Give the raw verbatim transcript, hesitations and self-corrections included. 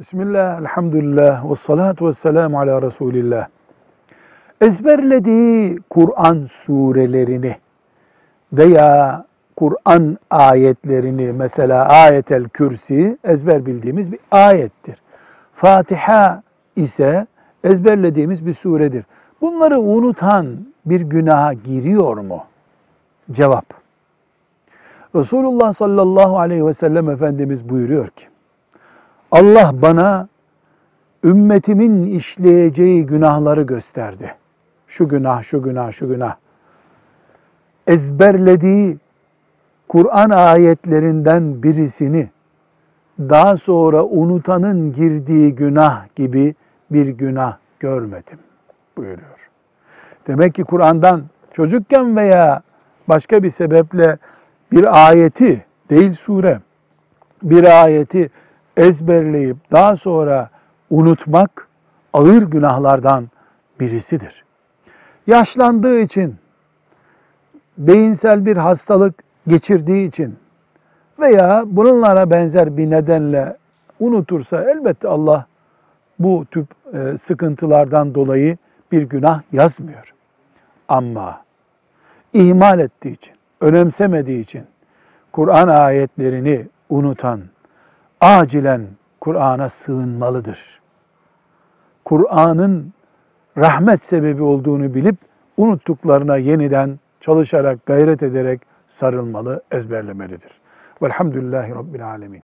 Bismillah, elhamdülillah, ve salatu ve selamu ala Resulillah. Ezberlediği Kur'an surelerini veya Kur'an ayetlerini, mesela Ayetel Kürsi ezber bildiğimiz bir ayettir. Fatiha ise ezberlediğimiz bir suredir. Bunları unutan bir günaha giriyor mu? Cevap. Resulullah sallallahu aleyhi ve sellem Efendimiz buyuruyor ki, Allah bana ümmetimin işleyeceği günahları gösterdi. Şu günah, şu günah, şu günah. Ezberlediği Kur'an ayetlerinden birisini daha sonra unutanın girdiği günah gibi bir günah görmedim buyuruyor. Demek ki Kur'an'dan çocukken veya başka bir sebeple bir ayeti, değil sure, bir ayeti ezberleyip daha sonra unutmak ağır günahlardan birisidir. Yaşlandığı için, beyinsel bir hastalık geçirdiği için veya bununla benzer bir nedenle unutursa elbette Allah bu tür sıkıntılardan dolayı bir günah yazmıyor. Ama ihmal ettiği için, önemsemediği için Kur'an ayetlerini unutan acilen Kur'an'a sığınmalıdır. Kur'an'ın rahmet sebebi olduğunu bilip unuttuklarına yeniden çalışarak, gayret ederek sarılmalı, ezberlemelidir. Velhamdülillahi Rabbil Alemin.